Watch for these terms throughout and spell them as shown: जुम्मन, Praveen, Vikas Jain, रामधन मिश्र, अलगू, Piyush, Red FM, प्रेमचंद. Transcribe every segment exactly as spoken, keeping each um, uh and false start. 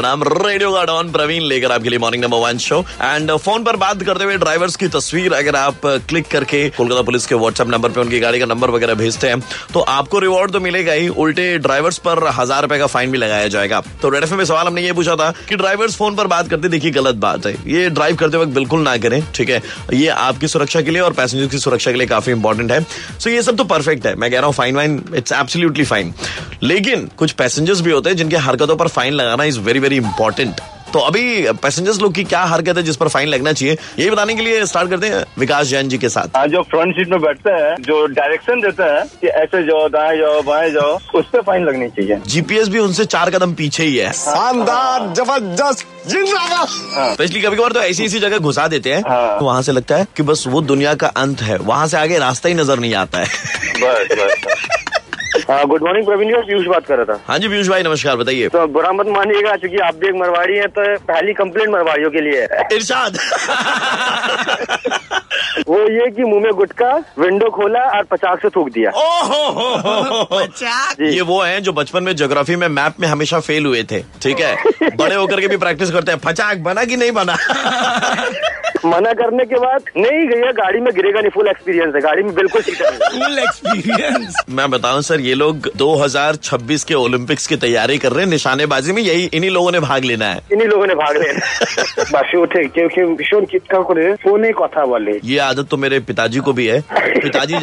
मेरा नाम रेडियो का डॉन प्रवीण लेकर आपके लिए morning number one show. And phone पर बात करते हुए ड्राइवर्स की तस्वीर अगर आप क्लिक करके कोलकाता पुलिस के व्हाट्सएप नंबर पे उनकी गाड़ी का नंबर वगैरह भेजते हैं तो आपको रिवॉर्ड तो मिलेगा ही, उल्टे ड्राइवर्स पर हजार रुपए का फाइन भी लगाया जाएगा। तो रेड एफएम में सवाल हमने ये पूछा था कि ड्राइवर्स फोन पर बात करते, देखिए गलत बात है, ये ड्राइव करते वक्त बिल्कुल ना करें, ठीक है, ये आपकी सुरक्षा के लिए और पैसेंजर की सुरक्षा के लिए काफी इंपॉर्टेंट है। सो ये सब तो परफेक्ट है, मैं कह रहा हूँ fine wine it's absolutely fine, लेकिन कुछ पैसेंजर्स भी होते हैं जिनके हरकतों पर फाइन लगाना इज वेरी वेरी इंपॉर्टेंट। तो अभी पैसेंजर्स लोग की क्या हरकत है जिस पर फाइन लगना चाहिए, यही बताने के लिए स्टार्ट करते हैं विकास जैन जी के साथ। जो फ्रंट सीट में बैठता है, जो डायरेक्शन देता है कि ऐसे जाओ, दाएं जाओ, बाएं जाओ, उस पर फाइन लगनी चाहिए। जीपीएस भी उनसे चार कदम पीछे ही है। शानदार, जबरदस्त, जिंदाबाद। पिछली कभी कभार तो ऐसी ऐसी जगह घुसा देते हैं तो वहाँ से लगता है कि बस वो दुनिया का अंत है, वहाँ से आगे रास्ता ही नजर नहीं आता है। गुड मॉर्निंग प्रवीण, पीयूष बात कर रहा था। हाँ जी पीयूष भाई नमस्कार, बताइए। तो बुरा मत मानिएगा, चूंकि आप भी एक मरवाड़ी हैं तो पहली कंप्लेंट मरवाड़ियों के लिए है। इरशाद। वो ये कि मुंह में गुटका, विंडो खोला और पचाक से थूक दिया। ओहो हो हो हो पचाक। ये वो हैं जो बचपन में ज्योग्राफी में मैप में हमेशा फेल हुए थे, ठीक है, बड़े होकर के भी प्रैक्टिस करते हैं, पचाक बना कि नहीं बना। मना करने के बाद नहीं गया, गाड़ी में गिरेगा नहीं, फुल एक्सपीरियंस है गाड़ी में, बिल्कुल फुल एक्सपीरियंस। मैं बताऊं सर, ये लोग दो हज़ार छब्बीस के ओलंपिक्स की तैयारी कर रहे हैं, निशानेबाजी में यही इन्हीं लोगों ने भाग लेना है, इन्हीं लोगों ने भाग लेना। ये आदत तो मेरे पिताजी को भी है। पिताजी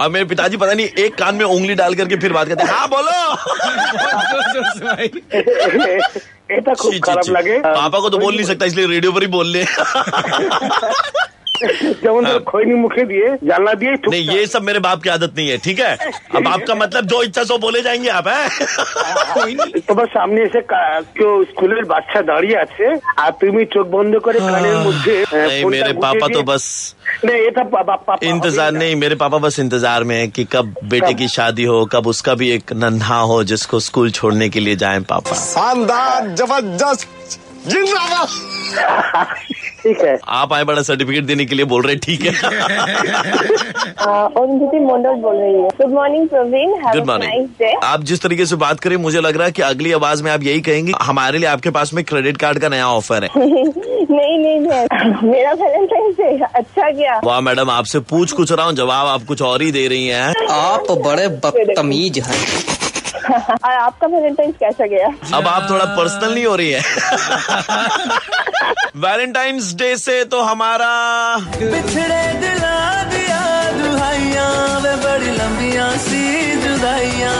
अब मेरे पिताजी पता नहीं एक कान में उंगली डाल करके फिर बात करते हैं, हाँ बोलो। खूब खराब लगे, पापा को तो बोल नहीं सकता इसलिए रेडियो पर ही बोल ले। जब खोई नहीं मुखे दिए, जानना दिए नहीं, ये सब मेरे बाप की आदत नहीं है, ठीक है। अब आपका मतलब जो इच्छा सो बोले जाएंगे आप, है तो बस सामने ऐसे क्यों स्कूल बादशाह दाड़ी आछे आ तुम चोख बंद करे काने मुझे। नहीं मेरे पापा तो बस नहीं था, पापा, पापा, इंतजार नहीं, मेरे पापा बस इंतजार में है कि कब बेटे की शादी हो, कब उसका भी एक नन्हा हो जिसको स्कूल छोड़ने के लिए जाएं पापा। शानदार, जबरदस्त, जिंदाबाद। ठीक है, आप आए बड़ा सर्टिफिकेट देने के लिए बोल रहे, ठीक है। बोल रही है। Good morning Praveen, good morning. आप जिस तरीके से बात करें मुझे लग रहा है कि अगली आवाज में आप यही कहेंगी, हमारे लिए आपके पास में क्रेडिट कार्ड का नया ऑफर है। नहीं नहीं, नहीं मेरा वैलेंटाइन से अच्छा गया। वाह मैडम, आपसे पूछ कुछ रहा हूँ, जवाब आप कुछ और ही दे रही हैं। आप बड़े बदतमीज हैं। आपका वैलेंटाइन कैसा गया? अब आप थोड़ा पर्सनल नहीं हो रही है। वैलेंटाइंस डे से तो हमारा बिछड़े दिला दिया दुहाइयां, वे बड़ी लंबियां सी जुदाइयां।